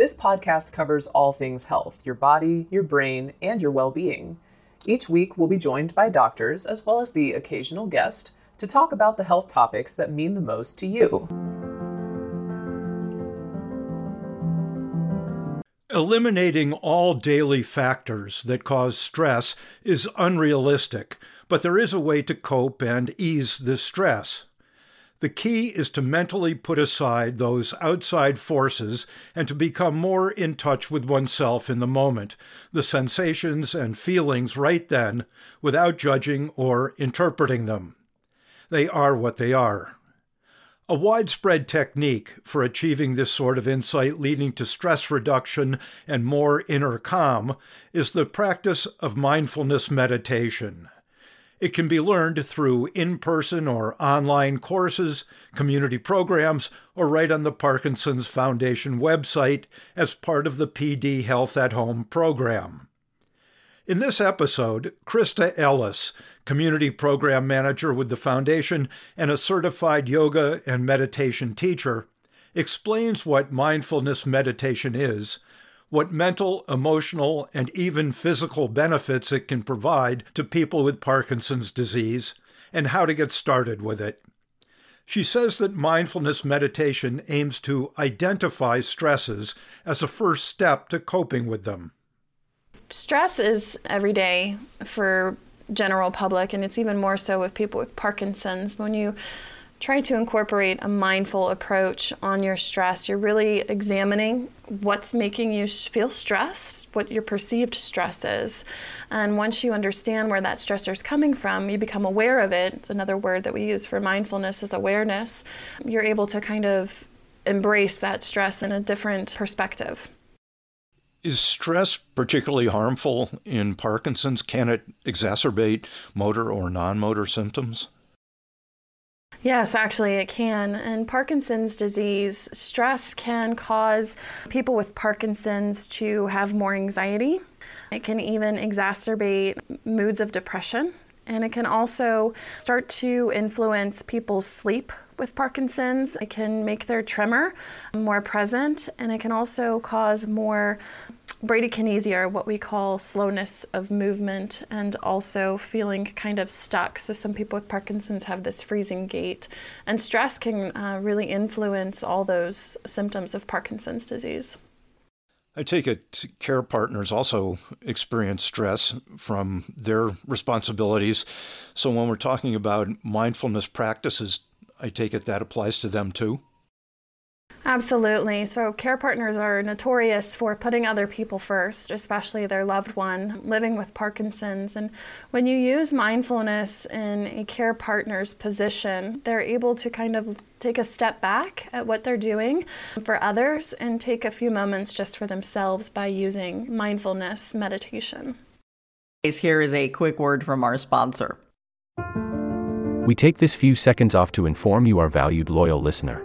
This podcast covers all things health, your body, your brain, and your well-being. Each week, we'll be joined by doctors, as well as the occasional guest, to talk about the health topics that mean the most to you. Eliminating all daily factors that cause stress is unrealistic, but there is a way to cope and ease this stress. The key is to mentally put aside those outside forces and to become more in touch with oneself in the moment, the sensations and feelings right then, without judging or interpreting them. They are what they are. A widespread technique for achieving this sort of insight leading to stress reduction and more inner calm is the practice of mindfulness meditation. It can be learned through in-person or online courses, community programs, or right on the Parkinson's Foundation website as part of the PD Health at Home program. In this episode, Krista Ellis, Community Program Manager with the Foundation and a certified yoga and meditation teacher, explains what mindfulness meditation is, what mental, emotional, and even physical benefits it can provide to people with Parkinson's disease, and how to get started with it. She says that mindfulness meditation aims to identify stresses as a first step to coping with them. Stress is every day for general public, and it's even more so with people with Parkinson's. When you try to incorporate a mindful approach on your stress, you're really examining what's making you feel stressed, what your perceived stress is. And once you understand where that stressor is coming from, you become aware of it. It's another word that we use for mindfulness is awareness. You're able to kind of embrace that stress in a different perspective. Is stress particularly harmful in Parkinson's? Can it exacerbate motor or non-motor symptoms? Yes, actually it can. In Parkinson's disease, stress can cause people with Parkinson's to have more anxiety. It can even exacerbate moods of depression, and it can also start to influence people's sleep. With Parkinson's, it can make their tremor more present, and it can also cause more bradykinesia, or what we call slowness of movement, and also feeling kind of stuck. So some people with Parkinson's have this freezing gait, and stress can really influence all those symptoms of Parkinson's disease. I take it care partners also experience stress from their responsibilities. So when we're talking about mindfulness practices, I take it that applies to them too? Absolutely. So care partners are notorious for putting other people first, especially their loved one living with Parkinson's. And when you use mindfulness in a care partner's position, they're able to kind of take a step back at what they're doing for others and take a few moments just for themselves by using mindfulness meditation. Here is a quick word from our sponsor. We take this few seconds off to inform you, our valued loyal listener,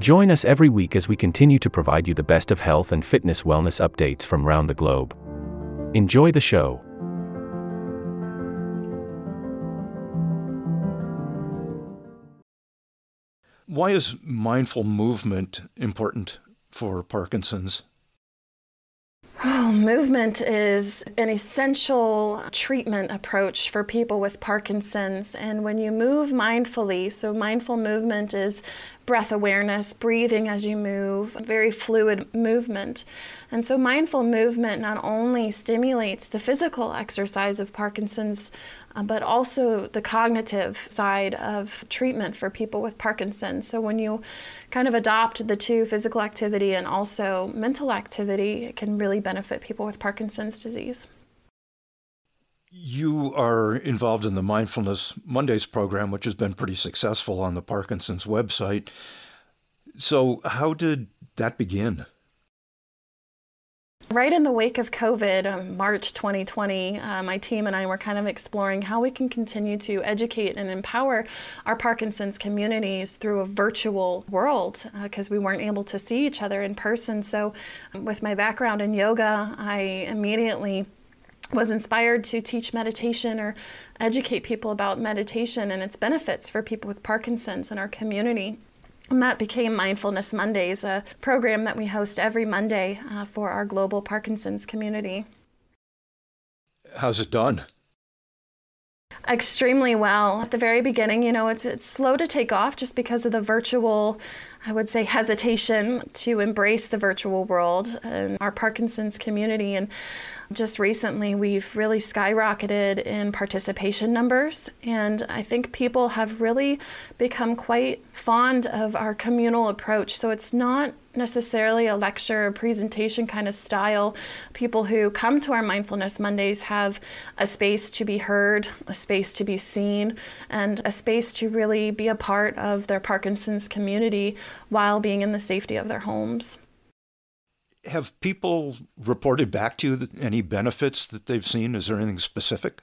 Join us every week as we continue to provide you the best of health and fitness wellness updates from around the globe. Enjoy the show. Why is mindful movement important for Parkinson's? Oh, movement is an essential treatment approach for people with Parkinson's. And when you move mindfully, so mindful movement is breath awareness, breathing as you move, very fluid movement. And so mindful movement not only stimulates the physical exercise of Parkinson's, but also the cognitive side of treatment for people with Parkinson's. So when you kind of adopt the two, physical activity and also mental activity, it can really benefit people with Parkinson's disease. You are involved in the Mindfulness Mondays program, which has been pretty successful on the Parkinson's website. So how did that begin? Right in the wake of COVID, March 2020, my team and I were kind of exploring how we can continue to educate and empower our Parkinson's communities through a virtual world, because we weren't able to see each other in person. So with my background in yoga, I immediately was inspired to teach meditation or educate people about meditation and its benefits for people with Parkinson's in our community. And that became Mindfulness Mondays, a program that we host every Monday for our global Parkinson's community. How's it done? Extremely well. At the very beginning, you know, it's slow to take off just because of the virtual, I would say, hesitation to embrace the virtual world and our Parkinson's community. And just recently, we've really skyrocketed in participation numbers. And I think people have really become quite fond of our communal approach. So it's not necessarily a lecture or presentation kind of style. People who come to our Mindfulness Mondays have a space to be heard, a space to be seen, and a space to really be a part of their Parkinson's community while being in the safety of their homes. Have people reported back to you any benefits that they've seen? Is there anything specific?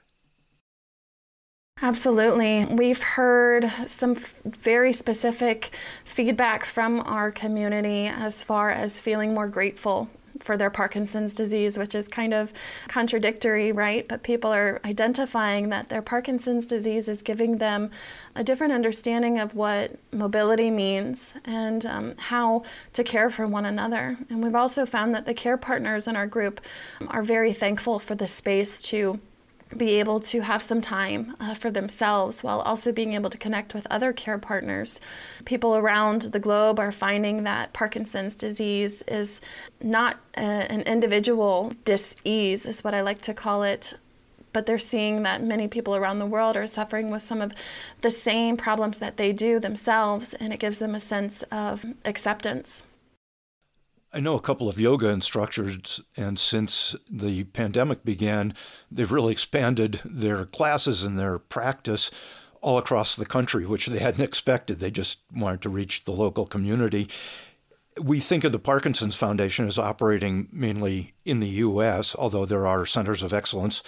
Absolutely. We've heard some very specific feedback from our community as far as feeling more grateful for their Parkinson's disease, which is kind of contradictory, right? But people are identifying that their Parkinson's disease is giving them a different understanding of what mobility means and how to care for one another. And we've also found that the care partners in our group are very thankful for the space to be able to have some time for themselves while also being able to connect with other care partners. People around the globe are finding that Parkinson's disease is not an individual disease, is what I like to call it, but they're seeing that many people around the world are suffering with some of the same problems that they do themselves, and it gives them a sense of acceptance. I know a couple of yoga instructors, and since the pandemic began, they've really expanded their classes and their practice all across the country, which they hadn't expected. They just wanted to reach the local community. We think of the Parkinson's Foundation as operating mainly in the U.S., although there are centers of excellence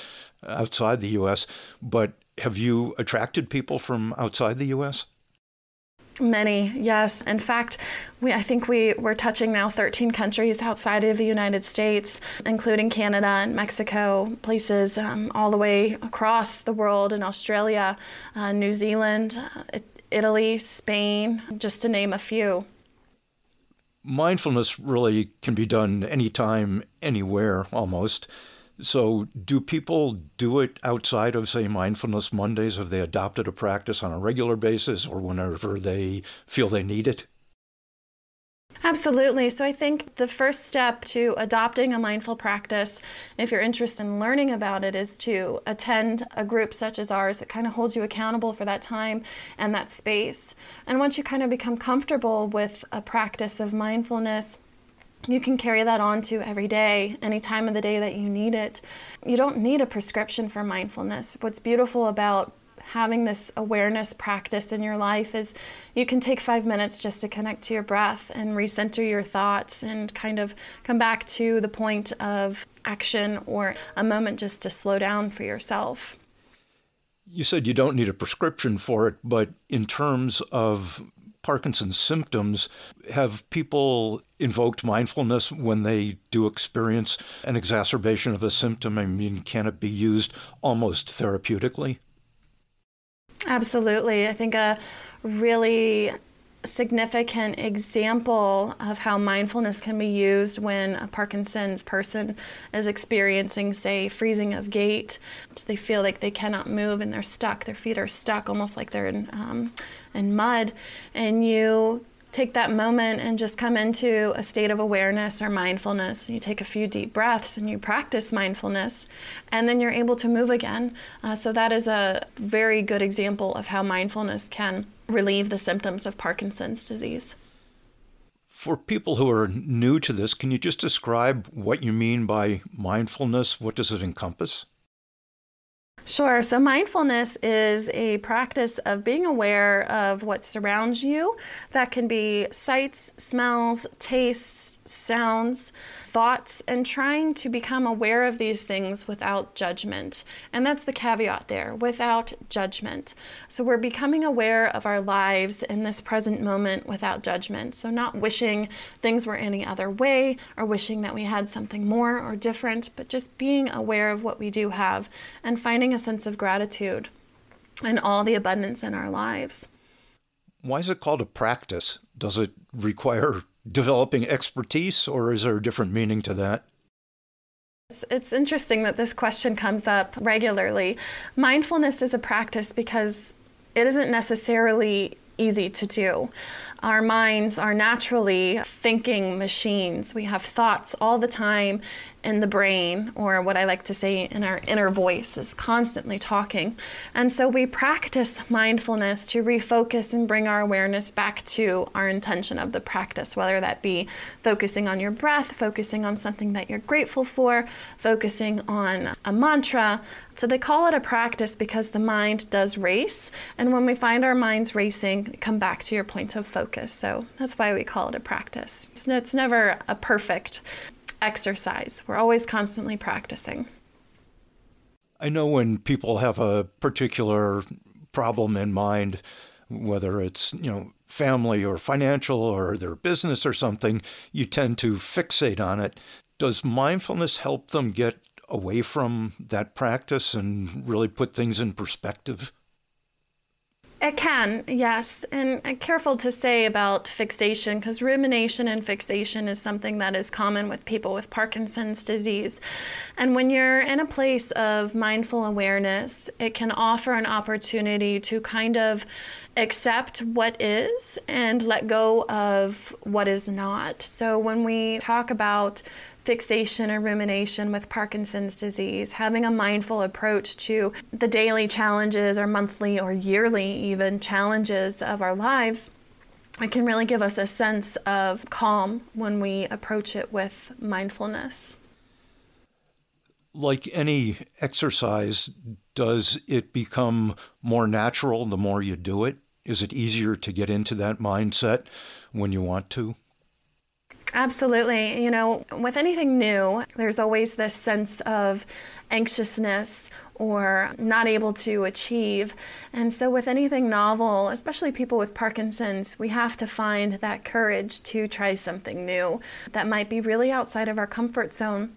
outside the U.S., but have you attracted people from outside the U.S.? Many, yes. In fact, I think we're touching now 13 countries outside of the United States, including Canada and Mexico, places all the way across the world in Australia, New Zealand, Italy, Spain, just to name a few. Mindfulness really can be done anytime, anywhere, almost. So do people do it outside of, say, Mindfulness Mondays? Have they adopted a practice on a regular basis or whenever they feel they need it? Absolutely. So I think the first step to adopting a mindful practice, if you're interested in learning about it, is to attend a group such as ours that kind of holds you accountable for that time and that space. And once you kind of become comfortable with a practice of mindfulness, you can carry that on to every day, any time of the day that you need it. You don't need a prescription for mindfulness. What's beautiful about having this awareness practice in your life is you can take 5 minutes just to connect to your breath and recenter your thoughts and kind of come back to the point of action or a moment just to slow down for yourself. You said you don't need a prescription for it, but in terms of Parkinson's symptoms, have people invoked mindfulness when they do experience an exacerbation of a symptom? I mean, can it be used almost therapeutically? Absolutely. I think a really significant example of how mindfulness can be used when a Parkinson's person is experiencing, say, freezing of gait. They feel like they cannot move and they're stuck. Their feet are stuck, almost like they're in mud. And you take that moment and just come into a state of awareness or mindfulness. And you take a few deep breaths and you practice mindfulness, and then you're able to move again. So that is a very good example of how mindfulness can relieve the symptoms of Parkinson's disease. For people who are new to this, can you just describe what you mean by mindfulness? What does it encompass? Sure. So mindfulness is a practice of being aware of what surrounds you. That can be sights, smells, tastes, sounds, thoughts, and trying to become aware of these things without judgment. And that's the caveat there, without judgment. So we're becoming aware of our lives in this present moment without judgment. So not wishing things were any other way or wishing that we had something more or different, but just being aware of what we do have and finding a sense of gratitude and all the abundance in our lives. Why is it called a practice? Does it require developing expertise, or is there a different meaning to that? It's interesting that this question comes up regularly. Mindfulness is a practice because it isn't necessarily easy to do. Our minds are naturally thinking machines. We have thoughts all the time in the brain, or what I like to say in our inner voice is constantly talking. And so we practice mindfulness to refocus and bring our awareness back to our intention of the practice, whether that be focusing on your breath, focusing on something that you're grateful for, focusing on a mantra. So they call it a practice because the mind does race. And when we find our minds racing, come back to your point of focus. So that's why we call it a practice. It's never a perfect exercise. We're always constantly practicing. I know when people have a particular problem in mind, whether it's, family or financial or their business or something, you tend to fixate on it. Does mindfulness help them get away from that practice and really put things in perspective? It can, yes. And I'm careful to say about fixation, because rumination and fixation is something that is common with people with Parkinson's disease. And when you're in a place of mindful awareness, it can offer an opportunity to kind of accept what is and let go of what is not. So when we talk about fixation or rumination with Parkinson's disease, having a mindful approach to the daily challenges or monthly or yearly even challenges of our lives, it can really give us a sense of calm when we approach it with mindfulness. Like any exercise, does it become more natural the more you do it? Is it easier to get into that mindset when you want to? Absolutely. With anything new, there's always this sense of anxiousness or not able to achieve. And so with anything novel, especially people with Parkinson's, we have to find that courage to try something new that might be really outside of our comfort zone.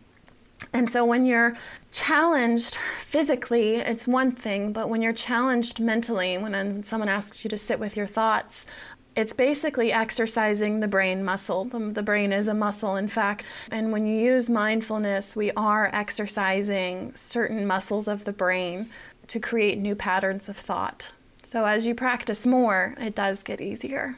And so when you're challenged physically, it's one thing, but when you're challenged mentally, when someone asks you to sit with your thoughts, it's basically exercising the brain muscle. The brain is a muscle, in fact. And when you use mindfulness, we are exercising certain muscles of the brain to create new patterns of thought. So as you practice more, it does get easier.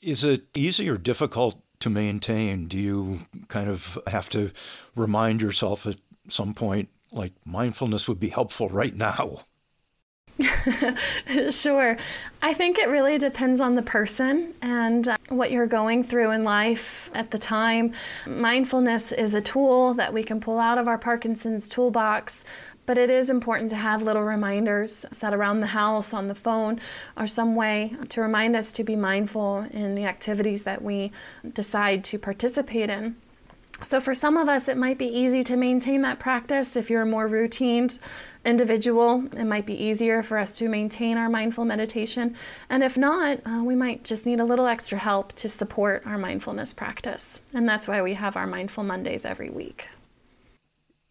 Is it easy or difficult to maintain? Do you kind of have to remind yourself at some point, like, mindfulness would be helpful right now? Sure. I think it really depends on the person and what you're going through in life at the time. Mindfulness is a tool that we can pull out of our Parkinson's toolbox, but it is important to have little reminders set around the house, on the phone, or some way to remind us to be mindful in the activities that we decide to participate in. So for some of us, it might be easy to maintain that practice. If you're a more routine individual, it might be easier for us to maintain our mindful meditation. And if not, we might just need a little extra help to support our mindfulness practice. And that's why we have our Mindful Mondays every week.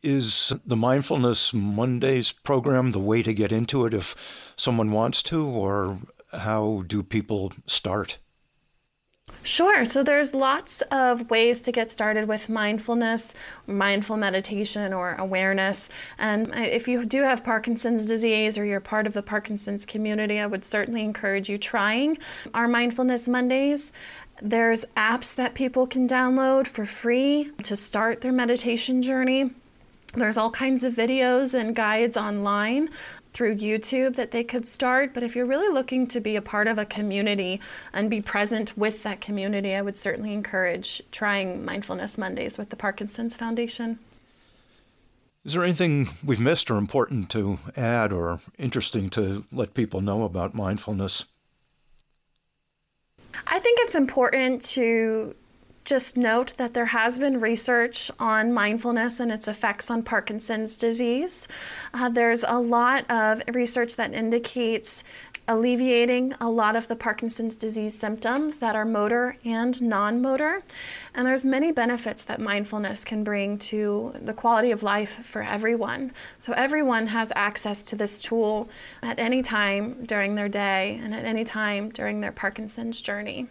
Is the Mindfulness Mondays program the way to get into it if someone wants to, or how do people start? Sure. So there's lots of ways to get started with mindfulness, mindful meditation, or awareness. And if you do have Parkinson's disease or you're part of the Parkinson's community, I would certainly encourage you trying our Mindfulness Mondays. There's apps that people can download for free to start their meditation journey. There's all kinds of videos and guides online through YouTube that they could start. But if you're really looking to be a part of a community and be present with that community, I would certainly encourage trying Mindfulness Mondays with the Parkinson's Foundation. Is there anything we've missed or important to add or interesting to let people know about mindfulness? I think it's important to just note that there has been research on mindfulness and its effects on Parkinson's disease. There's a lot of research that indicates alleviating a lot of the Parkinson's disease symptoms that are motor and non-motor. And there's many benefits that mindfulness can bring to the quality of life for everyone. So everyone has access to this tool at any time during their day and at any time during their Parkinson's journey.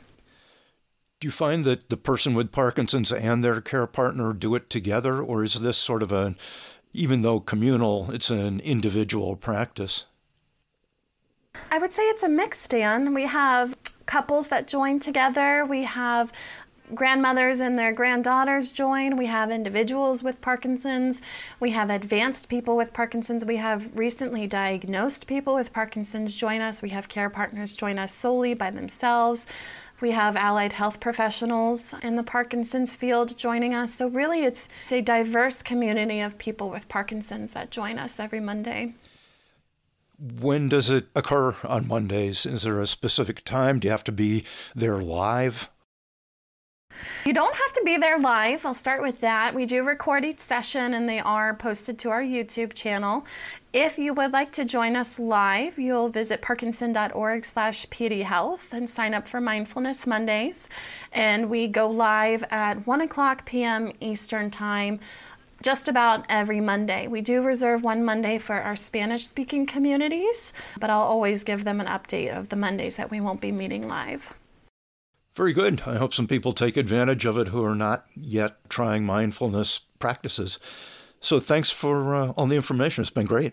Do you find that the person with Parkinson's and their care partner do it together, or is this sort of an, even though communal, it's an individual practice? I would say it's a mix, Dan. We have couples that join together. We have grandmothers and their granddaughters join. We have individuals with Parkinson's. We have advanced people with Parkinson's. We have recently diagnosed people with Parkinson's join us. We have care partners join us solely by themselves. We have allied health professionals in the Parkinson's field joining us. So really, it's a diverse community of people with Parkinson's that join us every Monday. When does it occur on Mondays? Is there a specific time? Do you have to be there live? You don't have to be there live. I'll start with that. We do record each session and they are posted to our YouTube channel. If you would like to join us live, you'll visit parkinson.org/PD Health and sign up for Mindfulness Mondays. And we go live at 1:00 p.m. Eastern Time just about every Monday. We do reserve one Monday for our Spanish-speaking communities, but I'll always give them an update of the Mondays that we won't be meeting live. Very good. I hope some people take advantage of it who are not yet trying mindfulness practices. So thanks for all the information. It's been great.